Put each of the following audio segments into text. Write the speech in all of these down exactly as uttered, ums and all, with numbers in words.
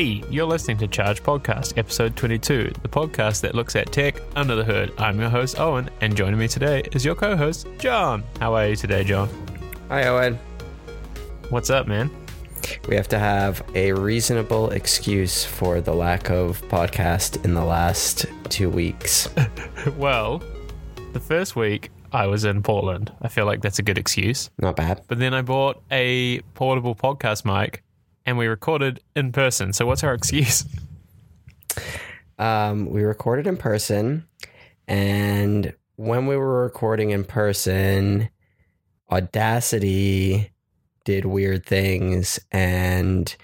Hey, you're listening to Charge Podcast, episode twenty-two, the podcast that looks at tech under the hood. I'm your host, Owen, and joining me today is your co-host, John. How are you today, John? Hi, Owen. What's up, man? We have to have a reasonable excuse for the lack of podcast in the last two weeks. Well, the first week, I was in Portland. I feel like that's a good excuse. Not bad. But then I bought a portable podcast mic, and we recorded in person. So what's our excuse? Um, we recorded in person. And when we were recording in person, Audacity did weird things. And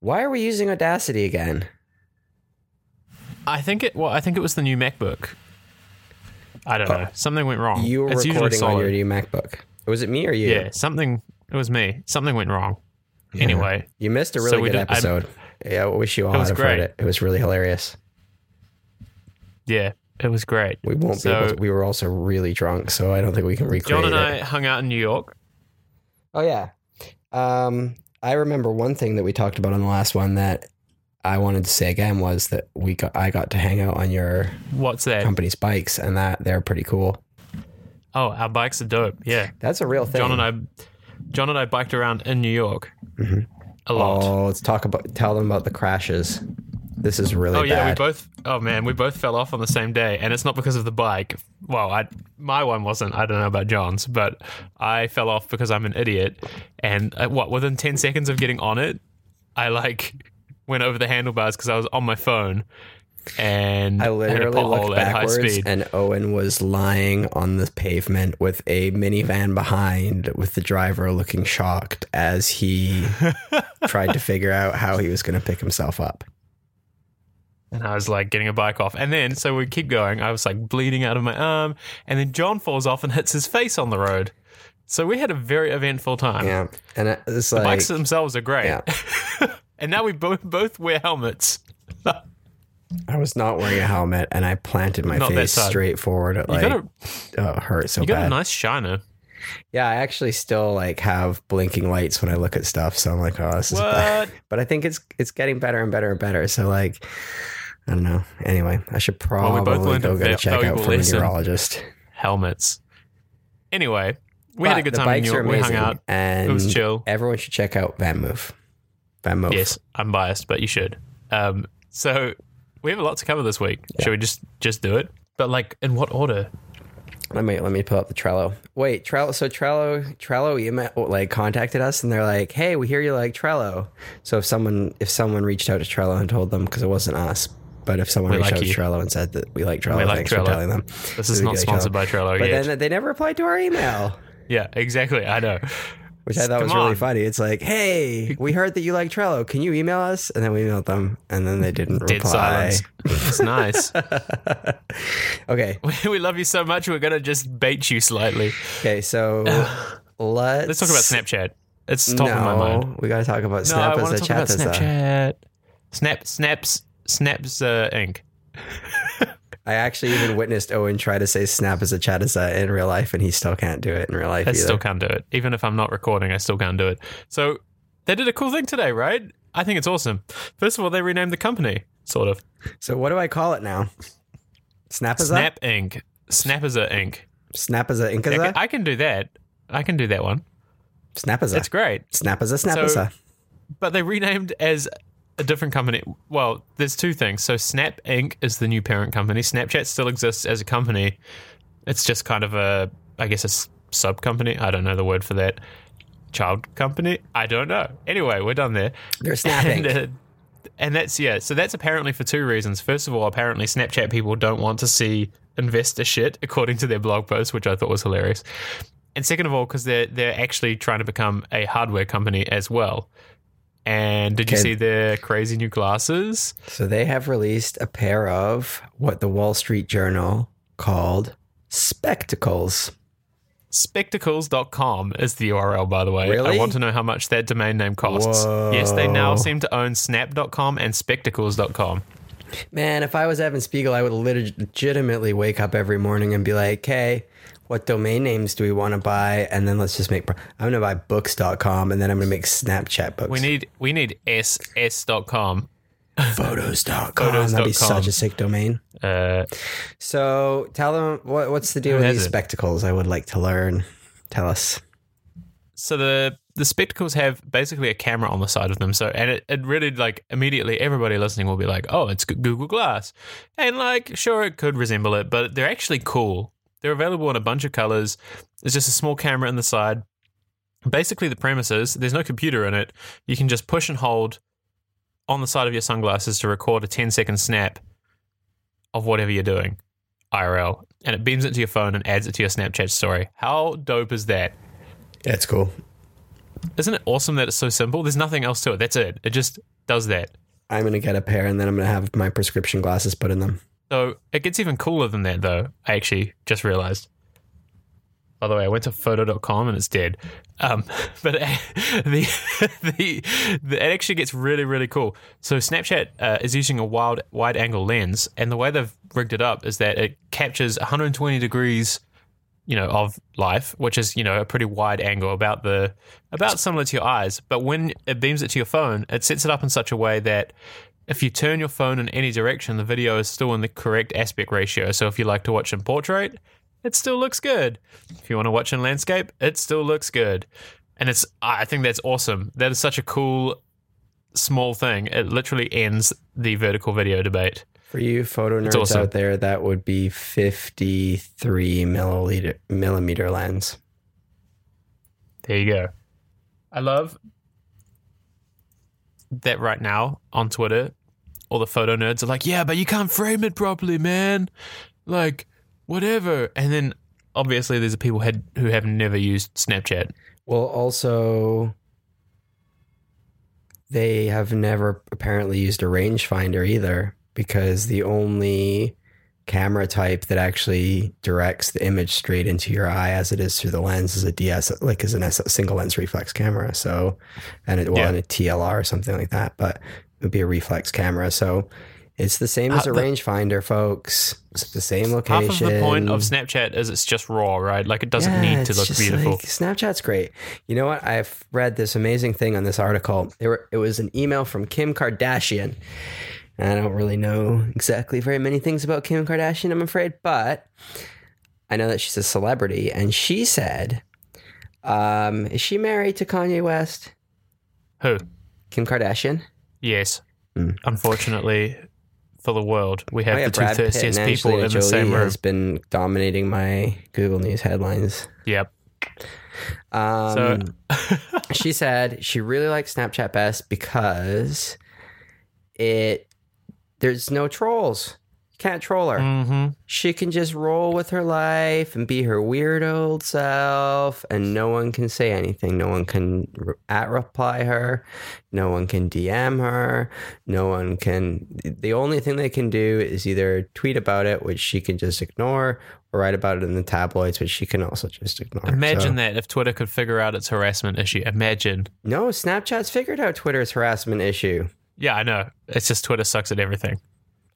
why are we using Audacity again? I think it, well, I think it was the new MacBook. I don't oh, know. Something went wrong. You were it's recording on your new MacBook. Was it me or you? Yeah, something. It was me. Something went wrong. Yeah. Anyway, you missed a really so good did, episode. I, yeah, I wish you all had heard it. It was really hilarious. Yeah, it was great. We won't so, be able to, we were also really drunk, so I don't think we can recreate it. John and I it. hung out in New York. Oh yeah, um, I remember one thing that we talked about on the last one that I wanted to say again was that we got I got to hang out on your what's that company's bikes, and that they're pretty cool. Oh, our bikes are dope. Yeah, that's a real thing. John and I. John and I biked around in New York mm-hmm. a lot. Oh, let's talk about, tell them about the crashes. This is really bad. Oh, yeah, bad. we both, oh man, we both fell off on the same day, and it's not because of the bike. Well, I, my one wasn't, I don't know about John's, but I fell off because I'm an idiot, and uh, what, within ten seconds of getting on it, I like went over the handlebars because I was on my phone, and I literally looked backwards, and Owen was lying on the pavement with a minivan behind, with the driver looking shocked as he tried to figure out how he was going to pick himself up. And I was like getting a bike off, and then so we keep going. I was like bleeding out of my arm, and then John falls off and hits his face on the road. So we had a very eventful time. Yeah, and it's like, the bikes themselves are great. Yeah. And now we both both wear helmets. I was not wearing a helmet, and I planted my not face straight forward. It, like, got a, oh, it hurt so bad. You got bad. a nice shiner. Yeah, I actually still like have blinking lights when I look at stuff, so I'm like, oh, this what? is bad. But I think it's it's getting better and better and better, so like, I don't know. Anyway, I should probably well, we go get a checkout from a neurologist. Helmets. Anyway, we but had a good time in New York. We hung out. And it was chill. Everyone should check out Vanmoof. Vanmoof. Yes, I'm biased, but you should. Um, so... We have a lot to cover this week. Yeah. Should we just, just do it? But like, in what order? Let me let me pull up the Trello. Wait, Trello. So Trello, Trello, email, like contacted us, and they're like, "Hey, we hear you like Trello." So if someone if someone reached out to Trello and told them, because it wasn't us, but if someone we reached like out you. to Trello and said that we like Trello, we like thanks Trello. for telling them. This is not sponsored like by Trello. But yet. then they never replied to our email. Yeah, exactly. I know. Which I thought Come was really on. funny. It's like, hey, we heard that you like Trello. Can you email us? And then we emailed them, and then they didn't Dead reply. It's nice. Okay. We love you so much. We're going to just bait you slightly. Okay, so let's... Let's talk about Snapchat. It's top no, of my mind. we got to talk about Snap no, as a talk chat. About Snapchat. Snap, Snaps, Snaps, uh, Incorporated. I actually even witnessed Owen try to say snap as a chatterza in real life, and he still can't do it in real life I either. I still can't do it. Even if I'm not recording, I still can't do it. So they did a cool thing today, right? I think it's awesome. First of all, they renamed the company, sort of. So what do I call it now? Snap as a? Snap Incorporated. Snap as a Incorporated. Snap as a Incorporated. I can do that. I can do that one. Snap as a. It's great. Snap as a, snap as a. But they renamed as... a different company. Well, there's two things. So Snap Incorporated is the new parent company. Snapchat still exists as a company. It's just kind of a, I guess, a sub company. I don't know the word for that. Child company? I don't know. Anyway, we're done there. They're Snap Incorporated. And, uh, and that's, yeah. So that's apparently for two reasons. First of all, apparently Snapchat people don't want to see investor shit, according to their blog post, which I thought was hilarious. And second of all, because they're, they're actually trying to become a hardware company as well. And did okay. you see their crazy new glasses? So they have released a pair of what the Wall Street Journal called Spectacles. Spectacles dot com is the U R L, by the way. Really? I want to know how much that domain name costs. Whoa. Yes, they now seem to own snap dot com and spectacles dot com. Man, if I was Evan Spiegel, I would legitimately wake up every morning and be like, hey, what domain names do we want to buy? And then let's just make... I'm going to buy books dot com, and then I'm going to make Snapchat books. We need we need S S dot com Photos dot com. Photos. That'd be com. Such a sick domain. Uh, so tell them, what, what's the deal with these it? Spectacles? I would like to learn. Tell us. So the the Spectacles have basically a camera on the side of them. So and it, it really, like, immediately everybody listening will be like, oh, it's Google Glass. And, like, sure, it could resemble it, but they're actually cool. They're available in a bunch of colors. There's just a small camera in the side. Basically, the premise is there's no computer in it. You can just push and hold on the side of your sunglasses to record a ten second snap of whatever you're doing, I R L, and it beams it to your phone and adds it to your Snapchat story. How dope is that? That's cool. Isn't it awesome that it's so simple? There's nothing else to it. That's it. It just does that. I'm going to get a pair and then I'm going to have my prescription glasses put in them. So it gets even cooler than that, though. I actually just realized. By the way, I went to photo dot com and it's dead. Um, but the, the, the it actually gets really, really cool. So Snapchat uh, is using a wide, wide-angle lens, and the way they've rigged it up is that it captures one hundred twenty degrees, you know, of life, which is, you know, a pretty wide angle, about the about similar to your eyes. But when it beams it to your phone, it sets it up in such a way that if you turn your phone in any direction, the video is still in the correct aspect ratio. So if you like to watch in portrait, it still looks good. If you want to watch in landscape, it still looks good. And it's, I think that's awesome. That is such a cool, small thing. It literally ends the vertical video debate. For you photo nerds awesome. Out there, that would be fifty-three milliliter, millimeter lens. There you go. I love that right now on Twitter, all the photo nerds are like, yeah, but you can't frame it properly, man. Like, whatever. And then obviously there's people had, who have never used Snapchat. Well, also, they have never apparently used a rangefinder either, because the only camera type that actually directs the image straight into your eye as it is through the lens is a D S, like is an S, single lens reflex camera. So, and it well, yeah. and a T L R or something like that, but it would be a reflex camera. So it's the same as a rangefinder, folks. It's the same location. Half of the point of Snapchat is it's just raw, right? Like, it doesn't yeah, need to look beautiful. Like, Snapchat's great. You know what? I've read this amazing thing on this article. It, were, it was an email from Kim Kardashian. I don't really know exactly very many things about Kim Kardashian, I'm afraid, but I know that she's a celebrity. And she said, um, is she married to Kanye West? Who? Kim Kardashian? Yes. Mm. Unfortunately, for the world, we have oh, yeah, the two Brad thirstiest Pitt people in Jolie the same room. Has been dominating my Google News headlines. Yep. Um, so she said she really likes Snapchat best because it there's no trolls. You can't troll her. Mm-hmm. She can just roll with her life and be her weird old self, and no one can say anything. No one can at reply her. No one can D M her. No one can. The only thing they can do is either tweet about it, which she can just ignore, or write about it in the tabloids, which she can also just ignore. Imagine so. That if Twitter could figure out its harassment issue. Imagine. No, Snapchat's figured out Twitter's harassment issue. Yeah, I know. It's just Twitter sucks at everything.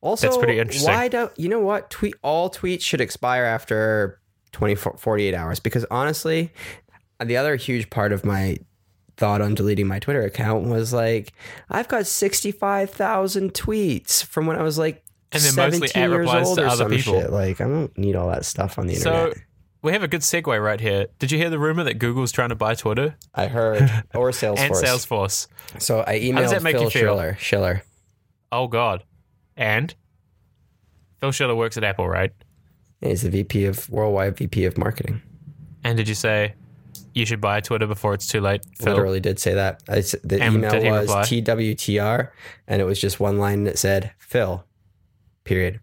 Also, that's pretty interesting. Why do you know what? Tweet all tweets should expire after twenty-four, forty-eight hours, because honestly, the other huge part of my thought on deleting my Twitter account was like, I've got sixty-five thousand tweets from when I was like and seventeen years old or some people. Shit. Like, I don't need all that stuff on the so, internet. So we have a good segue right here. Did you hear the rumor that Google's trying to buy Twitter? I heard, or Salesforce. And Salesforce. So I emailed How does that make Phil you feel? Schiller. Schiller. Oh God. And Phil Schiller works at Apple, right? Yeah, he's the V P of worldwide V P of marketing. And did you say you should buy Twitter before it's too late? Phil? Literally did say that. I, the and email was reply? T W T R, and it was just one line that said, "Phil, period.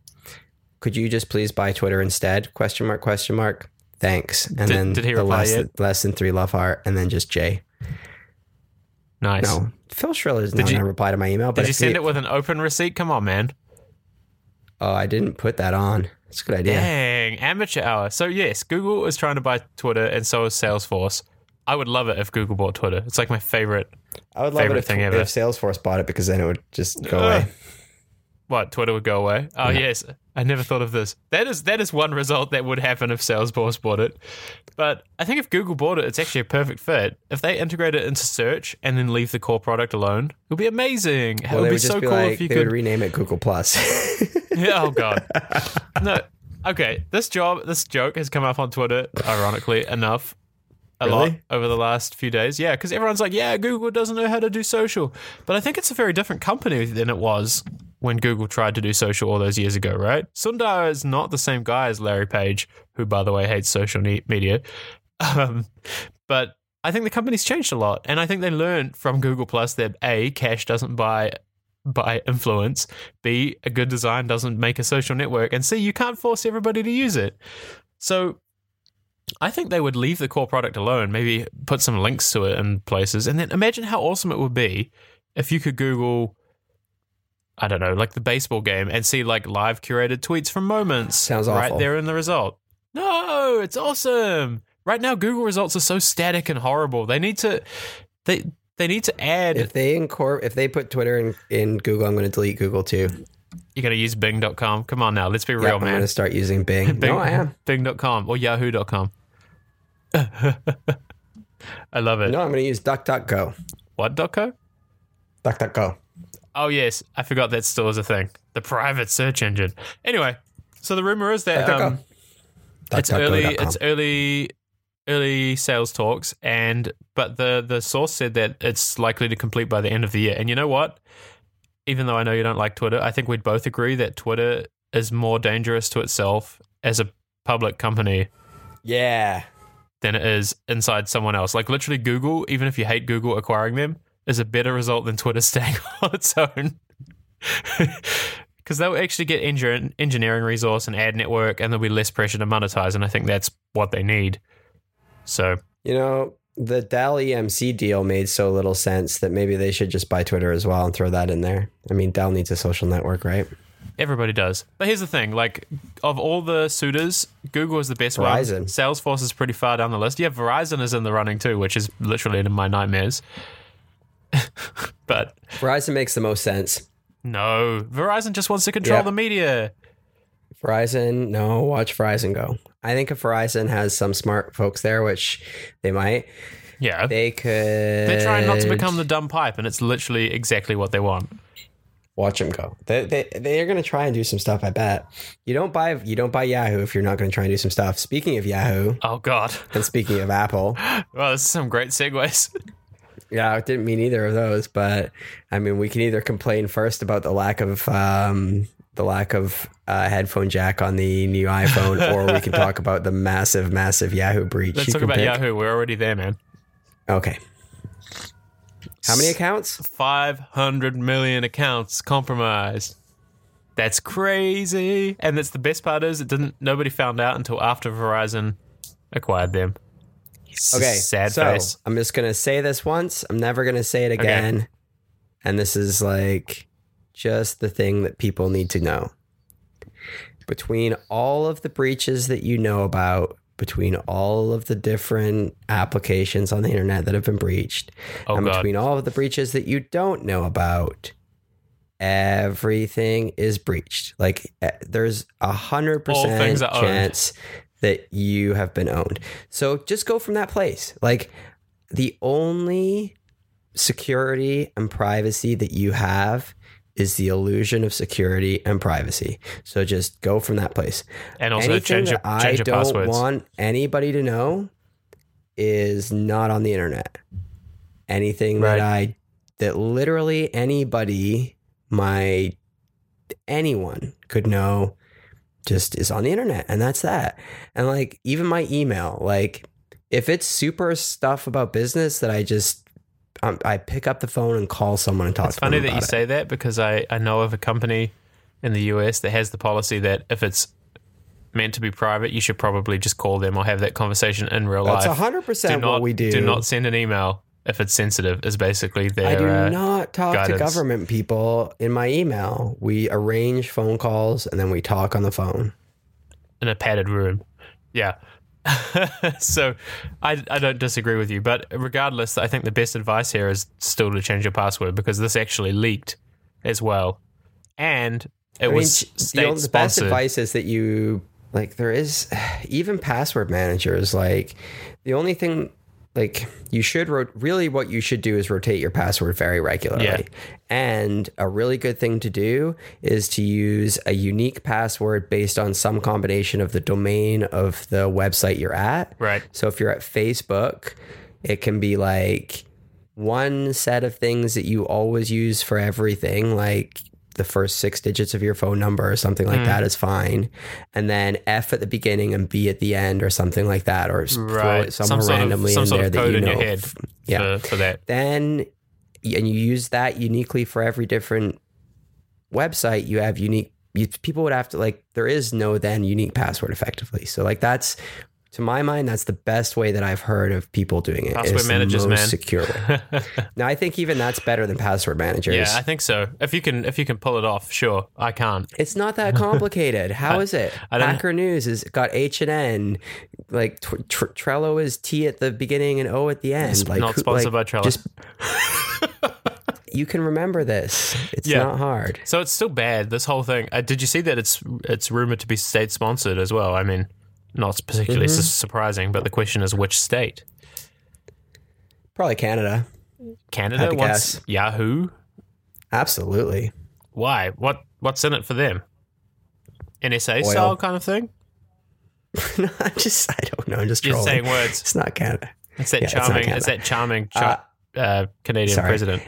Could you just please buy Twitter instead? Question mark? Question mark? Thanks." And did, then did he the less, less than three love heart, and then just J. Nice. No, Phil Schiller is not going to reply to my email. But did you send he, it with an open receipt? Come on, man. Oh, I didn't put that on. That's a good idea. Dang, amateur hour. So yes, Google is trying to buy Twitter, and so is Salesforce. I would love it if Google bought Twitter. It's like my favorite. I would love it if, thing ever. if Salesforce bought it, because then it would just go uh, away. What, Twitter would go away? Oh no. Yes, I never thought of this. That is that is one result that would happen if Salesforce bought it. But I think if Google bought it, it's actually a perfect fit. If they integrate it into search and then leave the core product alone, it would be amazing. Well, it would be so be cool like, if you they could would rename it Google Plus. Yeah, oh god. No. Okay, this job, this joke has come up on Twitter, ironically enough, a really? lot over the last few days. Yeah, because everyone's like, yeah, Google doesn't know how to do social. But I think it's a very different company than it was when Google tried to do social all those years ago, right? Sundar is not the same guy as Larry Page, who, by the way, hates social media. Um, but I think the company's changed a lot. And I think they learned from Google Plus that A, cash doesn't buy buy influence, B, a good design doesn't make a social network, and C, you can't force everybody to use it. So I think they would leave the core product alone, maybe put some links to it in places, and then imagine how awesome it would be if you could Google, I don't know, like the baseball game and see like live curated tweets from moments. Sounds awful. Right there in the result. No, it's awesome. Right now, Google results are so static and horrible. They need to, they they need to add. If they incorporate, if they put Twitter in, in Google, I'm going to delete Google too. You got to use Bing dot com. Come on now, let's be real, yep, man. I'm going to start using Bing. Bing. No, I am. Bing dot com or Yahoo dot com. I love it. No, I'm going to use DuckDuckGo. What, .co? DuckDuckGo. Oh, yes. I forgot that still is a thing. The private search engine. Anyway, so the rumor is that um, it's early it's early, early sales talks, and but the, the source said that it's likely to complete by the end of the year. And you know what? Even though I know you don't like Twitter, I think we'd both agree that Twitter is more dangerous to itself as a public company. Yeah. Than it is inside someone else. Like literally Google, even if you hate Google acquiring them, is a better result than Twitter staying on its own. Because they'll actually get engin- engineering resource and ad network, and there'll be less pressure to monetize, and I think that's what they need. So, you know, the Dell E M C deal made so little sense that maybe they should just buy Twitter as well and throw that in there. I mean, Dell needs a social network, right? Everybody does. But here's the thing, like, of all the suitors, Google is the best one. Verizon. Salesforce is pretty far down the list. Yeah, Verizon is in the running too, which is literally in my nightmares. But Verizon makes the most sense. No, Verizon just wants to control yep. the media. Verizon, no, watch Verizon go. I think if Verizon has some smart folks there, which they might, yeah, they could. They're trying not to become the dumb pipe, and it's literally exactly what they want. Watch them go. They they they are going to try and do some stuff. I bet you don't buy you don't buy Yahoo if you're not going to try and do some stuff. Speaking of Yahoo, oh god, and speaking of Apple, well, this is some great segues. Yeah, I didn't mean either of those, but I mean, we can either complain first about the lack of um, the lack of uh, headphone jack on the new iPhone, or we can talk about the massive, massive Yahoo breach. Let's you talk about pick. Yahoo. We're already there, man. Okay. How many accounts? five hundred million accounts compromised. That's crazy. And that's the best part is it didn't. Nobody found out until after Verizon acquired them. Okay, sad so face. I'm just going to say this once. I'm never going to say it again. Okay. And this is like just the thing that people need to know. Between all of the breaches that you know about, between all of the different applications on the internet that have been breached, oh, and God. between all of the breaches that you don't know about, everything is breached. Like there's a one hundred percent chance owned. that you have been owned. So just go from that place. Like the only security and privacy that you have is the illusion of security and privacy. So just go from that place. And also Anything change your, that change I your don't passwords. want anybody to know is not on the internet. Anything right. that I, that literally anybody, my, anyone could know just is on the internet, and that's that. And like even my email, like if it's super stuff about business that I just um, I pick up the phone and call someone and talk it's to them about it. It's funny that you say that because I, I know of a company in the U S that has the policy that if it's meant to be private, you should probably just call them or have that conversation in real that's life. That's one hundred percent what we do. Do not send an email if it's sensitive is basically their I do uh, not talk guidance. to government people in my email. We arrange phone calls and then we talk on the phone. In a padded room. Yeah. So I, I don't disagree with you. But regardless, I think the best advice here is still to change your password because this actually leaked as well. And It I was mean, state the, old, the best advice is that you, like, there is, even password managers, like, the only thing, like, you should, ro- really what you should do is rotate your password very regularly. Yeah. And a really good thing to do is to use a unique password based on some combination of the domain of the website you're at. Right. So if you're at Facebook, it can be, like, one set of things that you always use for everything, like the first six digits of your phone number or something like mm. that is fine. And then F at the beginning and B at the end or something like that, or right. throw it somewhere some randomly sort of, some in sort there of code that you in know. Your head f- yeah. for, for that. Then, and you use that uniquely for every different website. You have unique, you, people would have to, like, there is no then unique password effectively. So, like, that's, to my mind, that's the best way that I've heard of people doing it. Password it's managers, the most man. Secure. Now, I think even that's better than password managers. Yeah, I think so. If you can, if you can pull it off, sure. I can't. It's not that complicated. How I, is it? Hacker know. News has got H and N. Like tr- tr- Trello is T at the beginning and O at the end. It's like not sponsored like, by Trello. Just, you can remember this. It's yeah. not hard. So it's still bad. This whole thing. Uh, did you see that it's it's rumored to be state sponsored as well? I mean. Not particularly mm-hmm. su- surprising, but the question is which state? Probably Canada. Canada wants guess. Yahoo? Absolutely. Why? What? What's in it for them? N S A Oil. Style kind of thing? No, I'm just, I don't know. I'm just trolling. Just saying words. It's not Canada. It's that yeah, charming, it's, it's that charming char- uh, uh, Canadian sorry. President.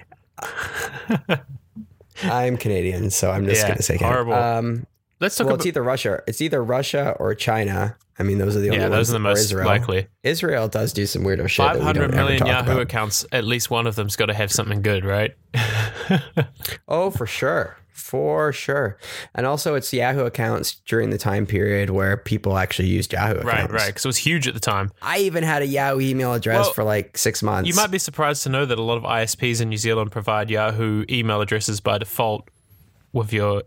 I'm Canadian, so I'm just yeah, going to say Canada. Horrible. Um, Let's talk well, about- it's either Russia. It's either Russia or China. I mean, those are the only yeah, ones. Yeah, those are the most Israel. Likely. Israel does do some weirdo shit. Five hundred million Yahoo about. Accounts. At least one of them's got to have something good, right? Oh, for sure, for sure. And also, it's Yahoo accounts during the time period where people actually used Yahoo accounts. Right, right. Because it was huge at the time. I even had a Yahoo email address well, for like six months. You might be surprised to know that a lot of I S Ps in New Zealand provide Yahoo email addresses by default with your.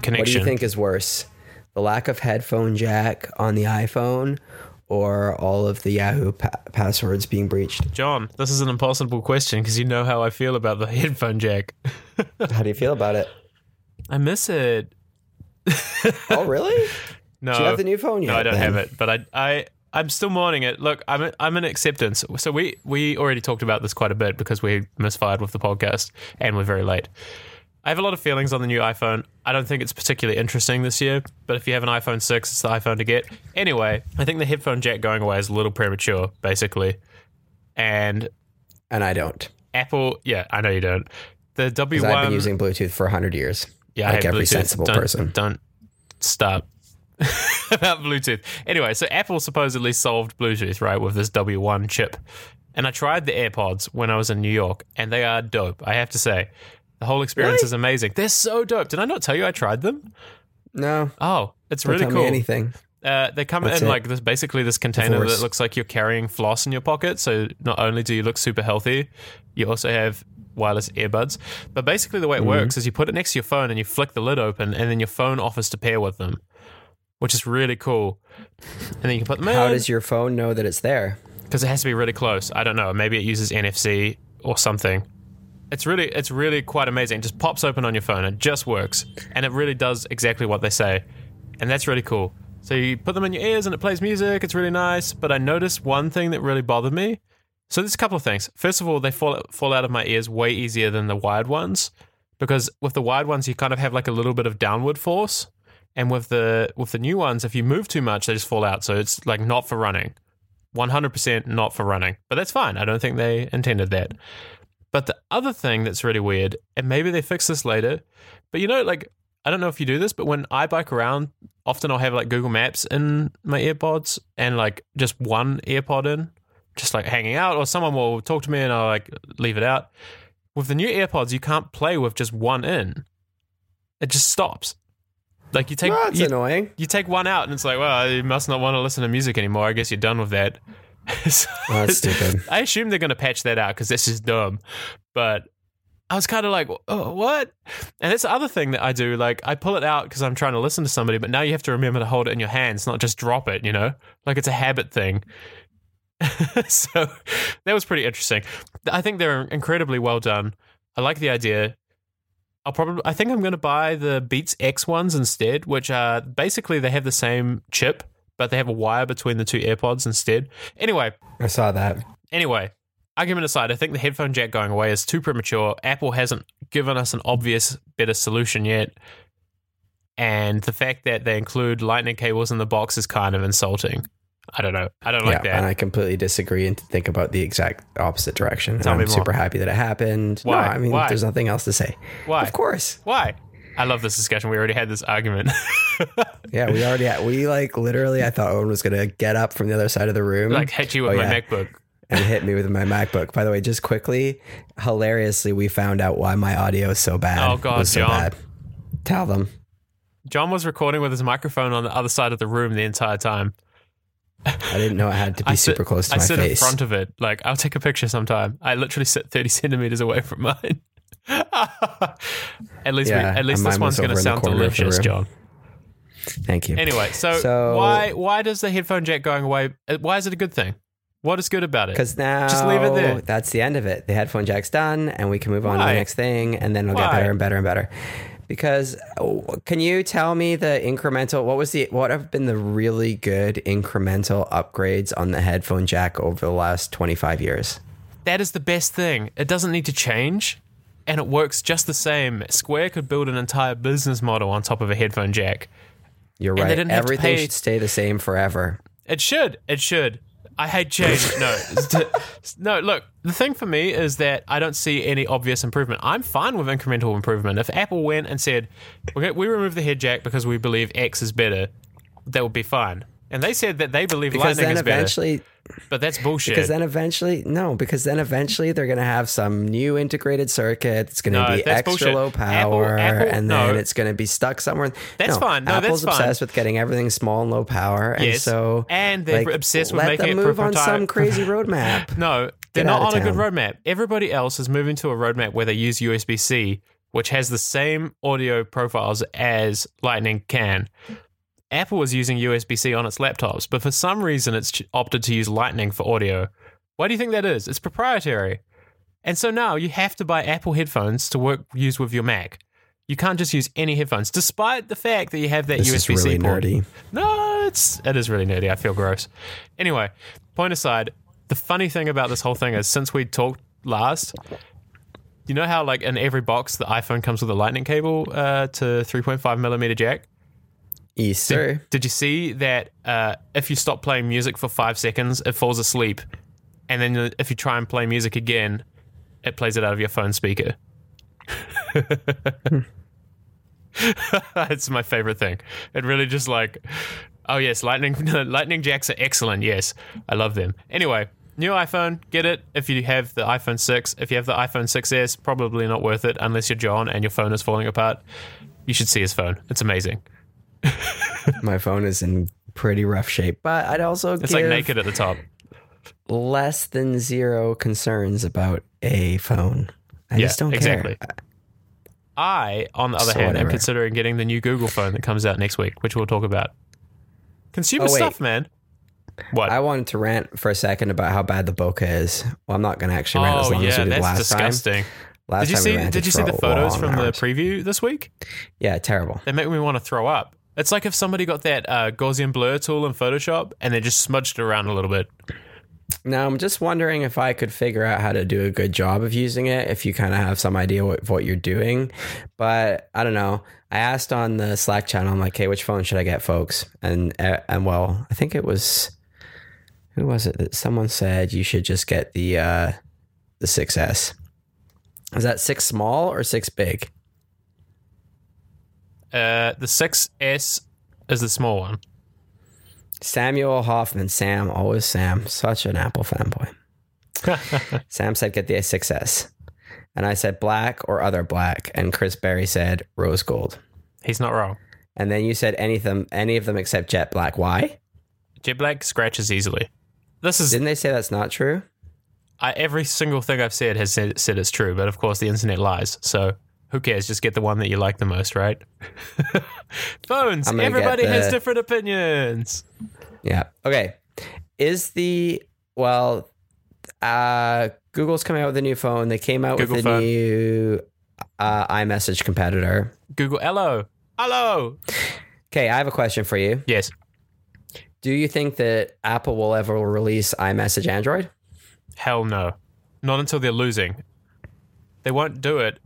Connection. What do you think is worse? The lack of headphone jack on the iPhone or all of the Yahoo pa- passwords being breached? John, this is an impossible question because you know how I feel about the headphone jack. How do you feel about it? I miss it. Oh, really? No. Do you have the new phone yet? No, I don't then? Have it, but I, I, I'm still mourning it. Look, I'm a, I'm in acceptance. So we, we already talked about this quite a bit because we misfired with the podcast and we're very late. I have a lot of feelings on the new iPhone. I don't think it's particularly interesting this year, but if you have an iPhone six, it's the iPhone to get. Anyway, I think the headphone jack going away is a little premature, basically. And and I don't. Apple, yeah, I know you don't. The W one... Because I've been using Bluetooth for one hundred years. Yeah, like I hate every Bluetooth. Sensible don't, person. Don't stop about Bluetooth. Anyway, so Apple supposedly solved Bluetooth, right, with this W one chip. And I tried the AirPods when I was in New York, and they are dope, I have to say. The whole experience really? Is amazing. They're so dope. Did I not tell you I tried them? No. Oh, it's really cool. Don't tell me anything. Uh, they come That's in it. Like this, basically this container Divorce. That looks like you're carrying floss in your pocket. So not only do you look super healthy, you also have wireless earbuds. But basically the way it mm-hmm. works is you put it next to your phone and you flick the lid open and then your phone offers to pair with them, which is really cool. And then you can put them in. How does your phone know that it's there? Because it has to be really close. I don't know. Maybe it uses N F C or something. It's really it's really quite amazing. It just pops open on your phone. It just works. And it really does exactly what they say. And that's really cool. So you put them in your ears and it plays music. It's really nice. But I noticed one thing that really bothered me. So there's a couple of things. First of all, they fall, fall out of my ears way easier than the wired ones. Because with the wired ones, you kind of have like a little bit of downward force. And with the with the new ones, if you move too much, they just fall out. So it's like not for running. one hundred percent not for running. But that's fine. I don't think they intended that. But the other thing that's really weird, and maybe they fix this later, but you know, like, I don't know if you do this, but when I bike around, often I'll have like Google Maps in my AirPods and like just one AirPod in, just like hanging out, or someone will talk to me and I'll like leave it out. With the new AirPods, you can't play with just one in. It just stops. Like you take, no, that's you, annoying. You take one out and it's like, well, you must not want to listen to music anymore. I guess you're done with that. So oh, that's stupid. I assume they're going to patch that out because this is dumb. But I was kind of like, oh, what? And that's the other thing that I do. Like, I pull it out because I'm trying to listen to somebody, but now you have to remember to hold it in your hands, not just drop it, you know? Like, it's a habit thing. So that was pretty interesting. I think they're incredibly well done. I like the idea. I'll probably, I think I'm going to buy the Beats X ones instead, which are basically they have the same chip, but they have a wire between the two AirPods instead. Anyway. I saw that. Anyway, argument aside, I think the headphone jack going away is too premature. Apple hasn't given us an obvious better solution yet. And the fact that they include lightning cables in the box is kind of insulting. I don't know. I don't yeah, like that. And I completely disagree and think about the exact opposite direction. Tell me I'm more. super happy that it happened. Why? No, I mean, Why? there's nothing else to say. Why? Of course. Why? I love this discussion. We already had this argument. yeah, we already had. We like literally, I thought Owen was going to get up from the other side of the room. Like hit you with oh, my yeah. MacBook. And hit me with my MacBook. By the way, just quickly, hilariously, we found out why my audio is so bad. Oh, God, so John. Bad. Tell them. John was recording with his microphone on the other side of the room the entire time. I didn't know it had to be sit, super close to I my face. I sit in front of it. Like, I'll take a picture sometime. I literally sit thirty centimeters away from mine. at least, yeah, we, at least this one's going to sound delicious, John. Thank you. Anyway, so, so why why does the headphone jack going away? Why is it a good thing? What is good about it? Because now just leave it there. That's the end of it. The headphone jack's done, and we can move on why? to the next thing, and then it'll why? get better and better and better. Because can you tell me the incremental, what was the, what have been the really good incremental upgrades on the headphone jack over the last twenty-five years? That is the best thing. It doesn't need to change and it works just the same. Square could build an entire business model on top of a headphone jack. You're right. Everything should stay the same forever. It should. It should. I hate change. No, no. Look, the thing for me is that I don't see any obvious improvement. I'm fine with incremental improvement. If Apple went and said, okay, we remove the head jack because we believe X is better, that would be fine. And they said that they believe because lightning then is eventually, better. But that's bullshit. Because then eventually, no, because then eventually they're going to have some new integrated circuit. It's going to no, be extra bullshit. low power. Apple, Apple, and then no. it's going to be stuck somewhere. That's no, fine. No, Apple's that's obsessed fine. with getting everything small and low power. And yes. so, and they're like, obsessed with making it move on time. some crazy roadmap. no, they're Get not on town. a good roadmap. Everybody else is moving to a roadmap where they use U S B C, which has the same audio profiles as Lightning can. Apple was using U S B C on its laptops, but for some reason it's opted to use Lightning for audio. Why do you think that is? It's proprietary. And so now you have to buy Apple headphones to work use with your Mac. You can't just use any headphones, despite the fact that you have that U S B C. This is really nerdy. No, it's, it is really nerdy. I feel gross. Anyway, point aside, the funny thing about this whole thing is since we talked last, you know how like in every box the iPhone comes with a lightning cable uh, to three point five millimeter jack? Yes, sir. Did, did you see that uh, if you stop playing music for five seconds, it falls asleep, and then if you try and play music again, it plays it out of your phone speaker? It's my favorite thing. It really just like, oh yes, lightning lightning jacks are excellent. Yes, I love them. Anyway, new iPhone, get it if you have the iPhone six. If you have the iPhone six S, probably not worth it unless you're John and your phone is falling apart. You should see his phone. It's amazing. My phone is in pretty rough shape, but I'd also it's give like naked at the top. Less than zero concerns about a phone. I yeah, just don't exactly. care. I, on the other so hand, whatever. am considering getting the new Google phone that comes out next week, which we'll talk about. Consumer oh, stuff, man. What? I wanted to rant for a second about how bad the bokeh is. Well, I'm not going to actually rant oh, as long yeah, as we did last disgusting. time. Last did you see? Did you see the photos from hours. the preview this week? Yeah, terrible. They make me want to throw up. It's like if somebody got that uh, Gaussian blur tool in Photoshop and they just smudged it around a little bit. Now, I'm just wondering if I could figure out how to do a good job of using it, if you kind of have some idea what, what you're doing. But I don't know. I asked on the Slack channel, I'm like, hey, which phone should I get, folks? And, and well, I think it was, who was it that someone said you should just get the uh, the six S? Is that six small or six big? Uh, the six S is the small one. Samuel Hoffman, Sam, always Sam, such an Apple fanboy. Sam said, get the six S. And I said, black or other black. And Chris Berry said, rose gold. He's not wrong. And then you said any of them, any of them except jet black. Why? Jet black scratches easily. This is. Didn't they say that's not true? I, every single thing I've said has said, said it's true, but of course the internet lies, so... Who cares? Just get the one that you like the most, right? Phones. Everybody the... has different opinions. Yeah. Okay. Is the, well, uh, Google's coming out with a new phone. They came out Google with a phone. new uh, iMessage competitor. Google Allo. Allo. Okay, I have a question for you. Yes. Do you think that Apple will ever release iMessage Android? Hell no. Not until they're losing. They won't do it.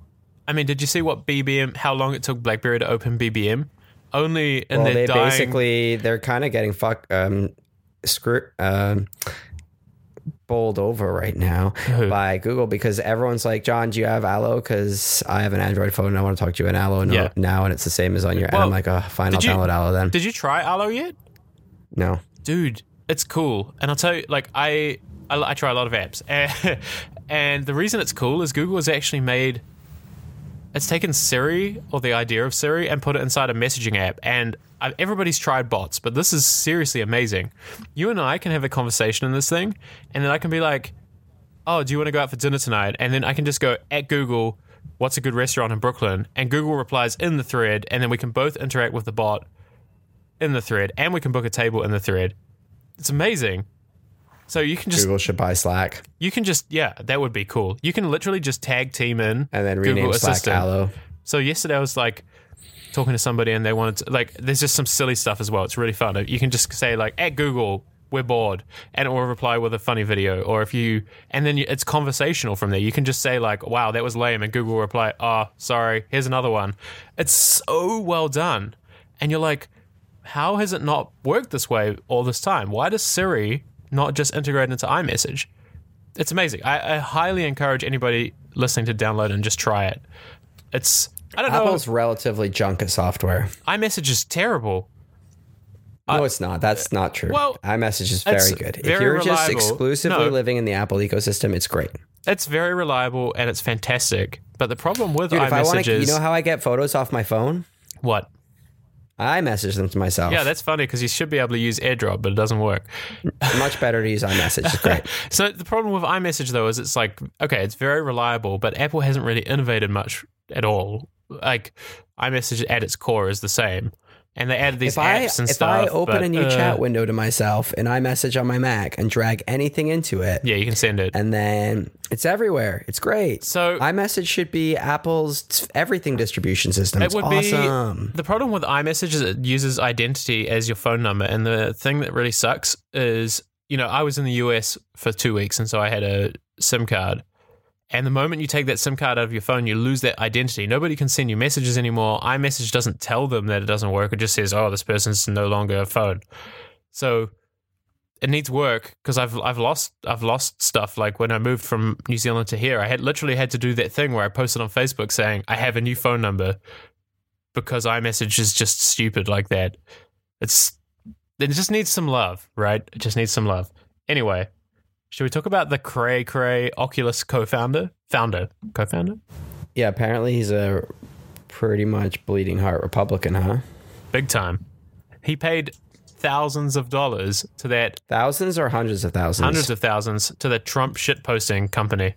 I mean, did you see what B B M, how long it took BlackBerry to open B B M? Only in well, their dying... Well, they basically, they're kind of getting fucked, um, screwed, um, bowled over right now Who? by Google, because everyone's like, John, do you have Allo? Because I have an Android phone and I want to talk to you in Allo yeah. now, and it's the same as on your... Well, and I'm like, oh, fine, I'll you, download Allo then. Did you try Allo yet? No. Dude, it's cool. And I'll tell you, like, I... I, I try a lot of apps, and, and the reason it's cool is Google has actually made, it's taken Siri, or the idea of Siri, and put it inside a messaging app, and I've, everybody's tried bots, but this is seriously amazing. You and I can have a conversation in this thing, and then I can be like, oh, do you want to go out for dinner tonight? And then I can just go, at Google, what's a good restaurant in Brooklyn? And Google replies in the thread, and then we can both interact with the bot in the thread, and we can book a table in the thread. It's amazing. So you can just Google should buy Slack. You can just yeah, that would be cool. You can literally just tag team in and then rename Google Slack Assistant. Allo. So yesterday I was like talking to somebody and they wanted to, like there's just some silly stuff as well. It's really fun. You can just say like at Google we're bored and it will reply with a funny video, or if you and then you, it's conversational from there. You can just say like wow that was lame and Google will reply oh sorry here's another one. It's so well done and you're like how has it not worked this way all this time? Why does Siri not just integrated into iMessage? It's amazing. I, I highly encourage anybody listening to download and just try it. It's, I don't know. Apple's relatively junk at software. iMessage is terrible. No, I, it's not. That's not true. Well, iMessage is very good. Very if you're reliable. just exclusively no. living in the Apple ecosystem, it's great. It's very reliable and it's fantastic. But the problem with Dude, iMessage if I wanna, is... You know how I get photos off my phone? What? I message them to myself. Yeah, that's funny because you should be able to use AirDrop, but it doesn't work. Much better to use iMessage. It's great. So the problem with iMessage, though, is it's like, okay, it's very reliable, but Apple hasn't really innovated much at all. Like iMessage at its core is the same. And they added these if apps I, and if stuff. If I open but, a new uh, chat window to myself and iMessage on my Mac and drag anything into it. Yeah, you can send it. And then it's everywhere. It's great. So iMessage should be Apple's everything distribution system. It it's would awesome. Be, the problem with iMessage is it uses identity as your phone number. And the thing that really sucks is, you know, I was in the U S for two weeks and so I had a SIM card. And the moment you take that SIM card out of your phone, you lose that identity. Nobody can send you messages anymore. iMessage doesn't tell them that it doesn't work. It just says, oh, this person's no longer a phone. So it needs work because I've I've lost I've lost stuff. Like when I moved from New Zealand to here, I had literally had to do that thing where I posted on Facebook saying, I have a new phone number because iMessage is just stupid like that. It's It just needs some love, right? It just needs some love. Anyway. Should we talk about the Cray Cray Oculus co-founder? Founder. Co-founder? Yeah, apparently he's a pretty much bleeding heart Republican, huh? Big time. He paid thousands of dollars to that... Thousands or hundreds of thousands? Hundreds of thousands to the Trump shitposting company.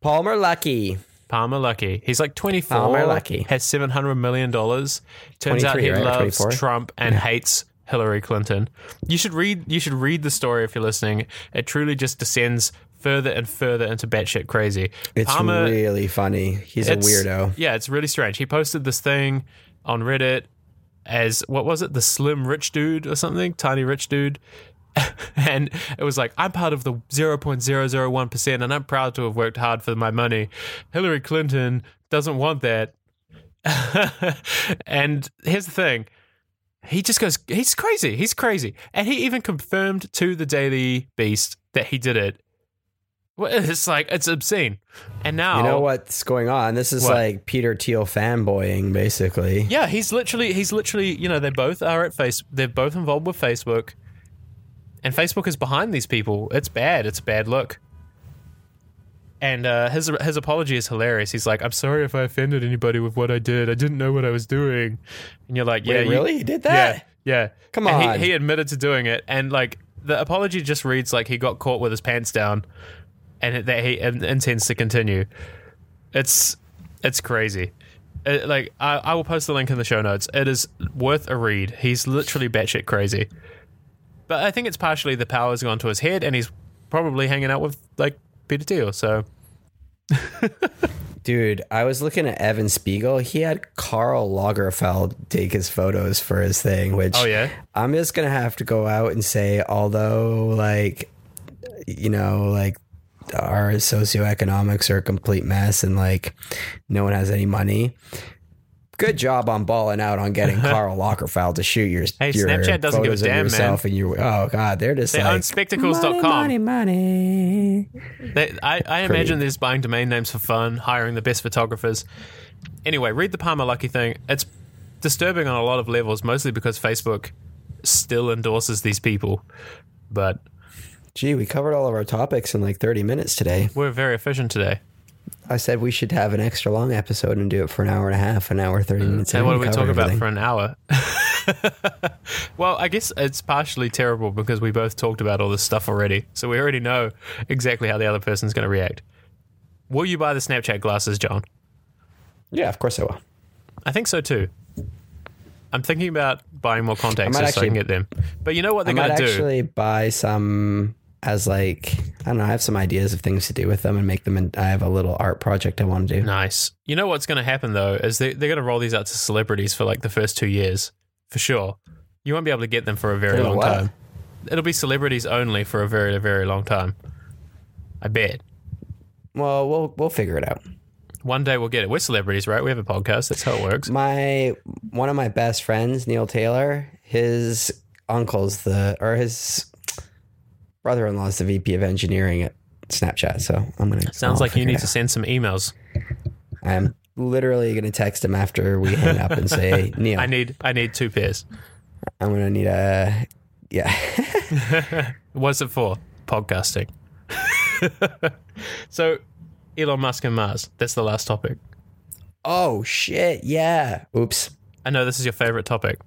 Palmer Lucky. Palmer Lucky. He's like twenty-four. Palmer Lucky. Has seven hundred million dollars. Turns out he right? loves Trump and yeah. hates... Hillary Clinton. You should read you should read the story if you're listening. It truly just descends further and further into batshit crazy. It's Palmer, really funny. He's a weirdo. Yeah, it's really strange. He posted this thing on Reddit as, what was it? The Slim Rich Dude or something? Tiny Rich Dude. And it was like, I'm part of the zero point zero zero one percent and I'm proud to have worked hard for my money. Hillary Clinton doesn't want that. And here's the thing. He just goes, he's crazy, he's crazy. And he even confirmed to the Daily Beast that he did it. It's like, it's obscene. And now... You know what's going on? This is what? Like Peter Thiel fanboying, basically. Yeah, he's literally, he's literally, you know, they both are at Facebook, they're both involved with Facebook. And Facebook is behind these people. It's bad, it's a bad look. And uh, his his apology is hilarious. He's like, I'm sorry if I offended anybody with what I did. I didn't know what I was doing. And you're like, yeah. Wait, really? You, he did that? Yeah. yeah. Come on. And he, he admitted to doing it. And like the apology just reads like he got caught with his pants down and that he in, intends to continue. It's it's crazy. It, like I, I will post the link in the show notes. It is worth a read. He's literally batshit crazy. But I think it's partially the power's gone to his head and he's probably hanging out with like Peter Thiel, so Dude, I was looking at Evan Spiegel. He had Karl Lagerfeld take his photos for his thing, which oh, yeah? I'm just going to have to go out and say, although, like, you know, like, our socioeconomics are a complete mess and, like, no one has any money. Good job on balling out on getting Karl Lagerfeld to shoot your Hey, your Snapchat doesn't give a damn, yourself man. And your, oh, God, they're just they like... They own spectacles dot com. Money, money, money. They, I, I imagine they're just buying domain names for fun, hiring the best photographers. Anyway, read the Palmer Lucky thing. It's disturbing on a lot of levels, mostly because Facebook still endorses these people. But... Gee, we covered all of our topics in like thirty minutes today. We're very efficient today. I said we should have an extra long episode and do it for an hour and a half, an hour, thirty minutes. And what do we talk everything. about for an hour? Well, I guess it's partially terrible because we both talked about all this stuff already. So we already know exactly how the other person's going to react. Will you buy the Snapchat glasses, John? Yeah, of course I will. I think so too. I'm thinking about buying more contacts just actually, so I can get them. But you know what they're going to do? I might actually buy some... as like, I don't know, I have some ideas of things to do with them and make them, and I have a little art project I want to do. Nice. You know what's going to happen though, is they, they're going to roll these out to celebrities for like the first two years, for sure. You won't be able to get them for a very for long what? time. It'll be celebrities only for a very, very long time. I bet. Well, we'll we'll figure it out. One day we'll get it. We're celebrities, right? We have a podcast. That's how it works. My, one of my best friends, Neil Taylor, his uncle's the, or his... brother-in-law is the V P of engineering at Snapchat, so I'm gonna. Sounds I'll like you need to send some emails. I'm literally gonna text him after we hang up and say, "Neil, I need, I need two pairs. I'm gonna need a, yeah." What's it for? Podcasting. So, Elon Musk and Mars. That's the last topic. Oh shit! Yeah. Oops. I know this is your favorite topic.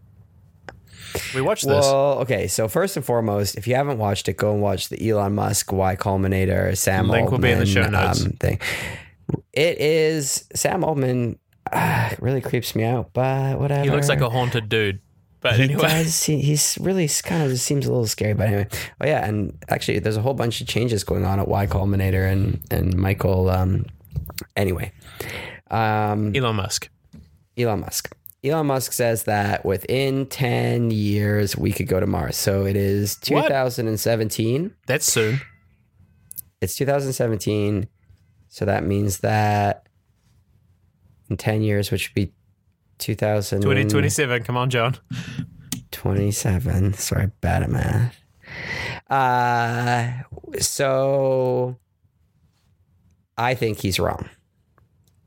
We watched this. Well, okay, so first and foremost, if you haven't watched it, go and watch the Elon Musk Y Combinator Sam Altman. Link will be in the show notes. Um, thing. It is, Sam Altman uh, really creeps me out, but whatever. He looks like a haunted dude. But he anyway. Does, he, he's really kind of just seems a little scary, but anyway. Oh, yeah, and actually there's a whole bunch of changes going on at Y Combinator and, and Michael, um, anyway. Um, Elon Musk. Elon Musk. Elon Musk says that within ten years, we could go to Mars. So it is two thousand seventeen. What? That's soon. It's two thousand seventeen. So that means that in ten years, which would be two thousand... twenty twenty-seven. Come on, John. twenty-seven. Sorry, bad at math. Uh, so I think he's wrong.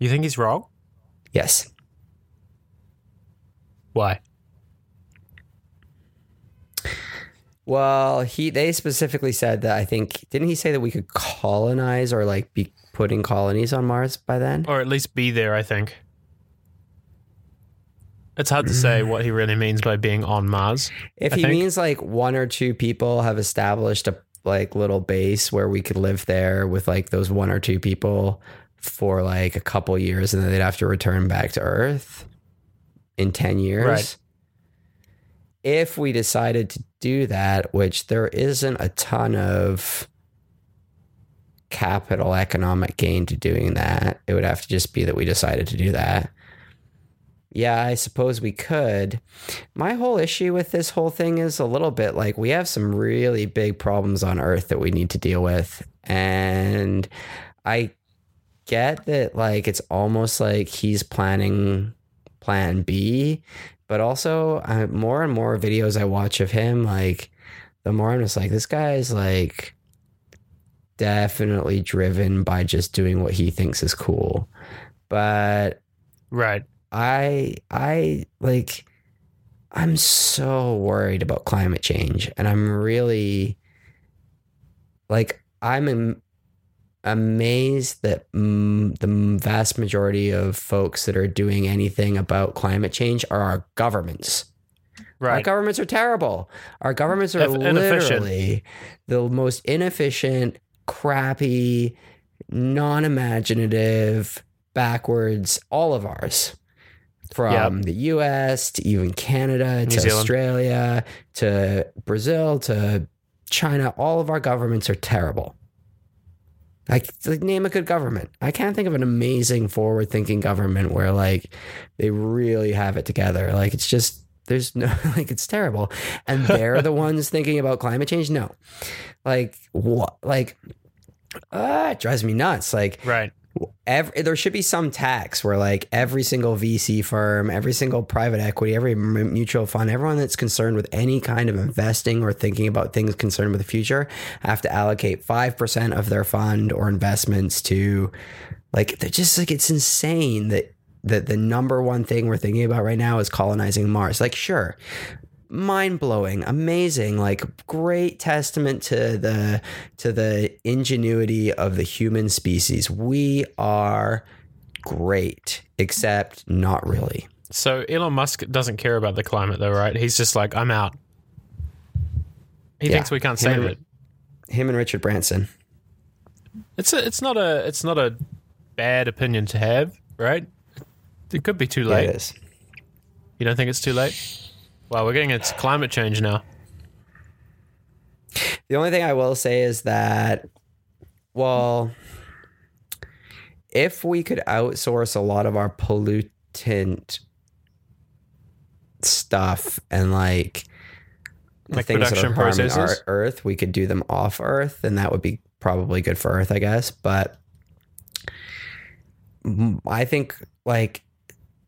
You think he's wrong? Yes. Why? Well, he they specifically said that I think, didn't he say that we could colonize or like be putting colonies on Mars by then? Or at least be there, I think. It's hard to say what he really means by being on Mars. If I he think. means like one or two people have established a like little base where we could live there with like those one or two people for like a couple years and then they'd have to return back to Earth. In ten years, right. If we decided to do that, which there isn't a ton of capital economic gain to doing that, it would have to just be that we decided to do that. Yeah, I suppose we could. My whole issue with this whole thing is a little bit like we have some really big problems on Earth that we need to deal with. And I get that like it's almost like he's planning... plan B, but also uh, more and more videos I watch of him, like the more I'm just like, this guy is like definitely driven by just doing what he thinks is cool. But right, I I like I'm so worried about climate change, and I'm really like I'm in. amazed that mm, the vast majority of folks that are doing anything about climate change are our governments. Right. Our governments are terrible. Our governments are literally the most inefficient, crappy, non-imaginative, backwards, all of ours. From yep. the U S to even Canada, to Australia, to Brazil, to China, all of our governments are terrible. I like, name a good government. I can't think of an amazing forward-thinking government where like they really have it together. Like it's just there's no like it's terrible, and they're the ones thinking about climate change. No, like what? Like uh, it drives me nuts. Like right. Every, there should be some tax where like every single V C firm, every single private equity, every mutual fund, everyone that's concerned with any kind of investing or thinking about things concerned with the future have to allocate five percent of their fund or investments to like, they're just like, it's insane that, that the number one thing we're thinking about right now is colonizing Mars. Like, sure. Mind-blowing, amazing, like great testament to the to the ingenuity of the human species. We are great, except not really. So Elon Musk doesn't care about the climate though, right? He's just like, I'm out. He yeah. thinks we can't him save and, it. Him and Richard Branson. It's a, it's not a it's not a bad opinion to have, right? It could be too late. Yeah, it is. You don't think it's too late? Wow, we're getting into climate change now. The only thing I will say is that, well, if we could outsource a lot of our pollutant stuff and like the like things that are harming our Earth, we could do them off Earth, and that would be probably good for Earth, I guess. But I think, like,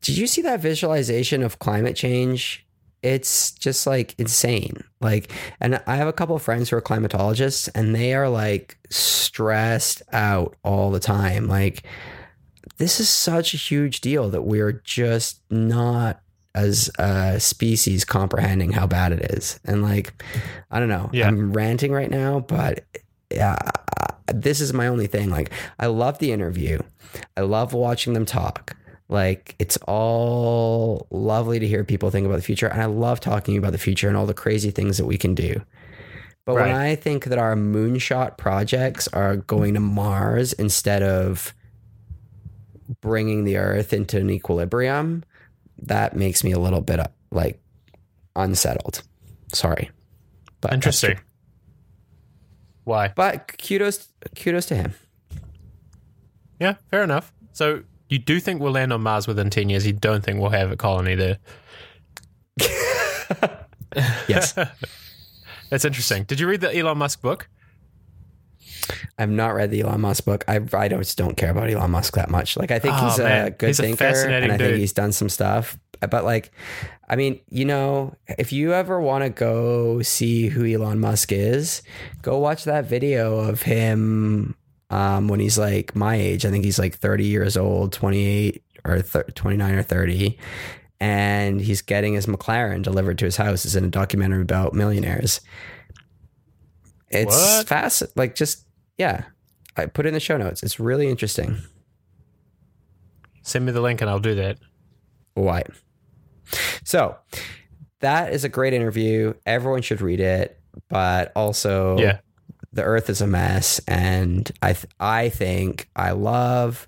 did you see that visualization of climate change? It's just like insane. Like, and I have a couple of friends who are climatologists and they are like stressed out all the time. Like, this is such a huge deal that we're just not as a species comprehending how bad it is. And like, I don't know, yeah. I'm ranting right now, but yeah, this is my only thing. Like, I love the interview. I love watching them talk. Like, it's all lovely to hear people think about the future. And I love talking about the future and all the crazy things that we can do. But right. when I think that our moonshot projects are going to Mars instead of bringing the Earth into an equilibrium, that makes me a little bit, like, unsettled. Sorry. But interesting. Why? But kudos, kudos to him. Yeah, fair enough. So... you do think we'll land on Mars within ten years. You don't think we'll have a colony there. Yes. That's interesting. Did you read the Elon Musk book? I've not read the Elon Musk book. I, I just don't care about Elon Musk that much. Like, I think oh, he's man. a good he's thinker. A fascinating and I dude. think he's done some stuff. But like, I mean, you know, if you ever want to go see who Elon Musk is, go watch that video of him... Um, when he's like my age, I think he's like thirty years old, twenty-eight or th- twenty-nine or thirty. And he's getting his McLaren delivered to his house. It's in a documentary about millionaires. It's what? fast. Like just, yeah, I put it in the show notes. It's really interesting. Send me the link and I'll do that. Why? So that is a great interview. Everyone should read it, but also yeah. the Earth is a mess, and I th- I think I love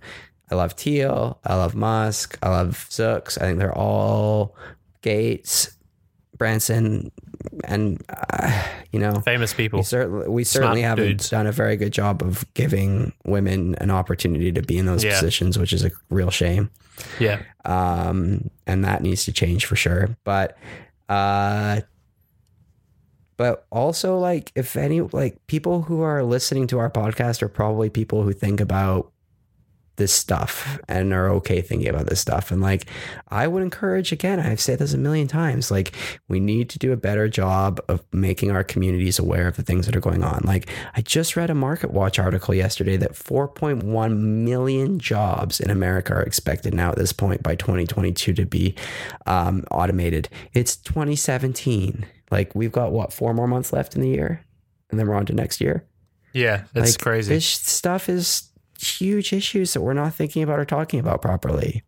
I love Teal, I love Musk, I love Zooks. I think they're all Gates, Branson, and uh, you know, famous people. We certainly we certainly Smart haven't dudes. done a very good job of giving women an opportunity to be in those yeah. positions, which is a real shame. Yeah, um, and that needs to change for sure. But. Uh, But also, like, if any, like, people who are listening to our podcast are probably people who think about this stuff and are okay thinking about this stuff. And, like, I would encourage, again, I've said this a million times, like, we need to do a better job of making our communities aware of the things that are going on. Like, I just read a Market Watch article yesterday that four point one million jobs in America are expected now at this point by twenty twenty-two to be um, automated. It's twenty seventeen. Like, we've got, what, four more months left in the year? And then we're on to next year? Yeah, that's like, crazy. This stuff is huge issues that we're not thinking about or talking about properly.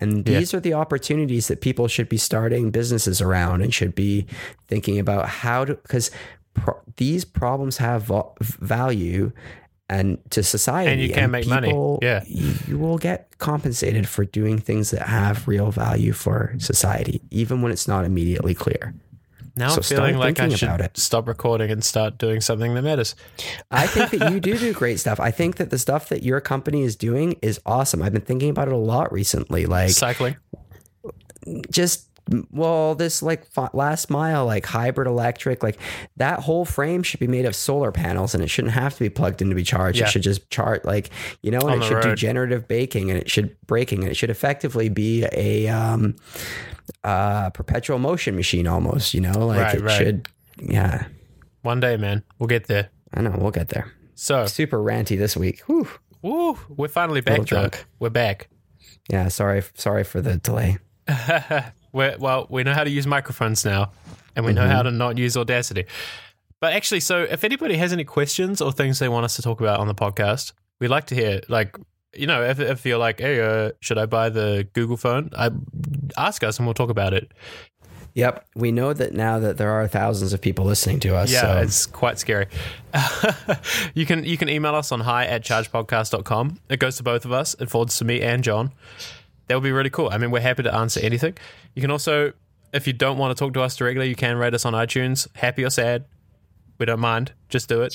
And these yeah. are the opportunities that people should be starting businesses around and should be thinking about how to... Because pro- these problems have vo- value and to society. And you can and make people, money. Yeah, you, you will get compensated for doing things that have real value for society, even when it's not immediately clear. Now so I'm feeling like I should stop recording and start doing something that matters. I think that you do do great stuff. I think that the stuff that your company is doing is awesome. I've been thinking about it a lot recently. Like cycling. Just, well, this like last mile, like hybrid electric, like that whole frame should be made of solar panels and it shouldn't have to be plugged in to be charged. Yeah. It should just charge, like, you know, and On it should road. do generative baking and it should braking and it should effectively be a... Um, Uh, perpetual motion machine almost, you know, like right, it right. should, yeah. One day, man, we'll get there. I know, we'll get there. So super ranty this week. Whew. Woo, we're finally back, though. We're back. Yeah, sorry, sorry for the delay. we're, well, we know how to use microphones now, and we mm-hmm. know how to not use Audacity. But actually, so if anybody has any questions or things they want us to talk about on the podcast, we'd like to hear, like, you know, if, if you're like, hey, uh, should I buy the Google phone? I, ask us and we'll talk about it. Yep. We know that now that there are thousands of people listening to us. Yeah, so. It's quite scary. you can you can email us on hi at charge podcast dot com. It goes to both of us. It forwards to me and John. That would be really cool. I mean, we're happy to answer anything. You can also, if you don't want to talk to us directly, you can rate us on iTunes, happy or sad. We don't mind. Just do it.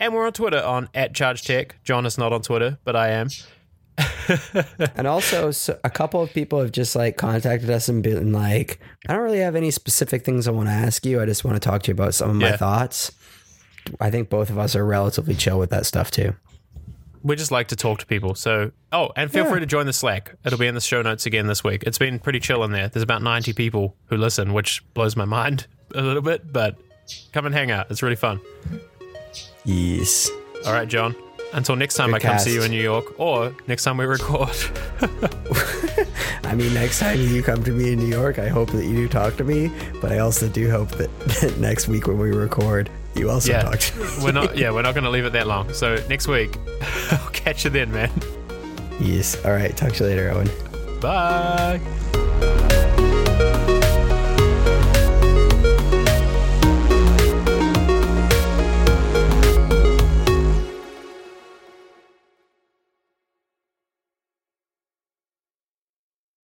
And we're on Twitter on at Charge Tech. John is not on Twitter, but I am. And also, so a couple of people have just like contacted us and been like, I don't really have any specific things I want to ask you. I just want to talk to you about some of yeah. my thoughts. I think both of us are relatively chill with that stuff too. We just like to talk to people. So, oh, and feel yeah. free to join the Slack. It'll be in the show notes again this week. It's been pretty chill in there. There's about ninety people who listen, which blows my mind a little bit, but come and hang out. It's really fun. Yes. All right, John. Until next time, Good I cast. come see you in New York, or next time we record. I mean, next time you come to me in New York, I hope that you do talk to me, but I also do hope that, that next week when we record, you also yeah. talk to me. We're not, yeah, we're not going to leave it that long. So next week, I'll catch you then, man. Yes. All right. Talk to you later, Owen. Bye.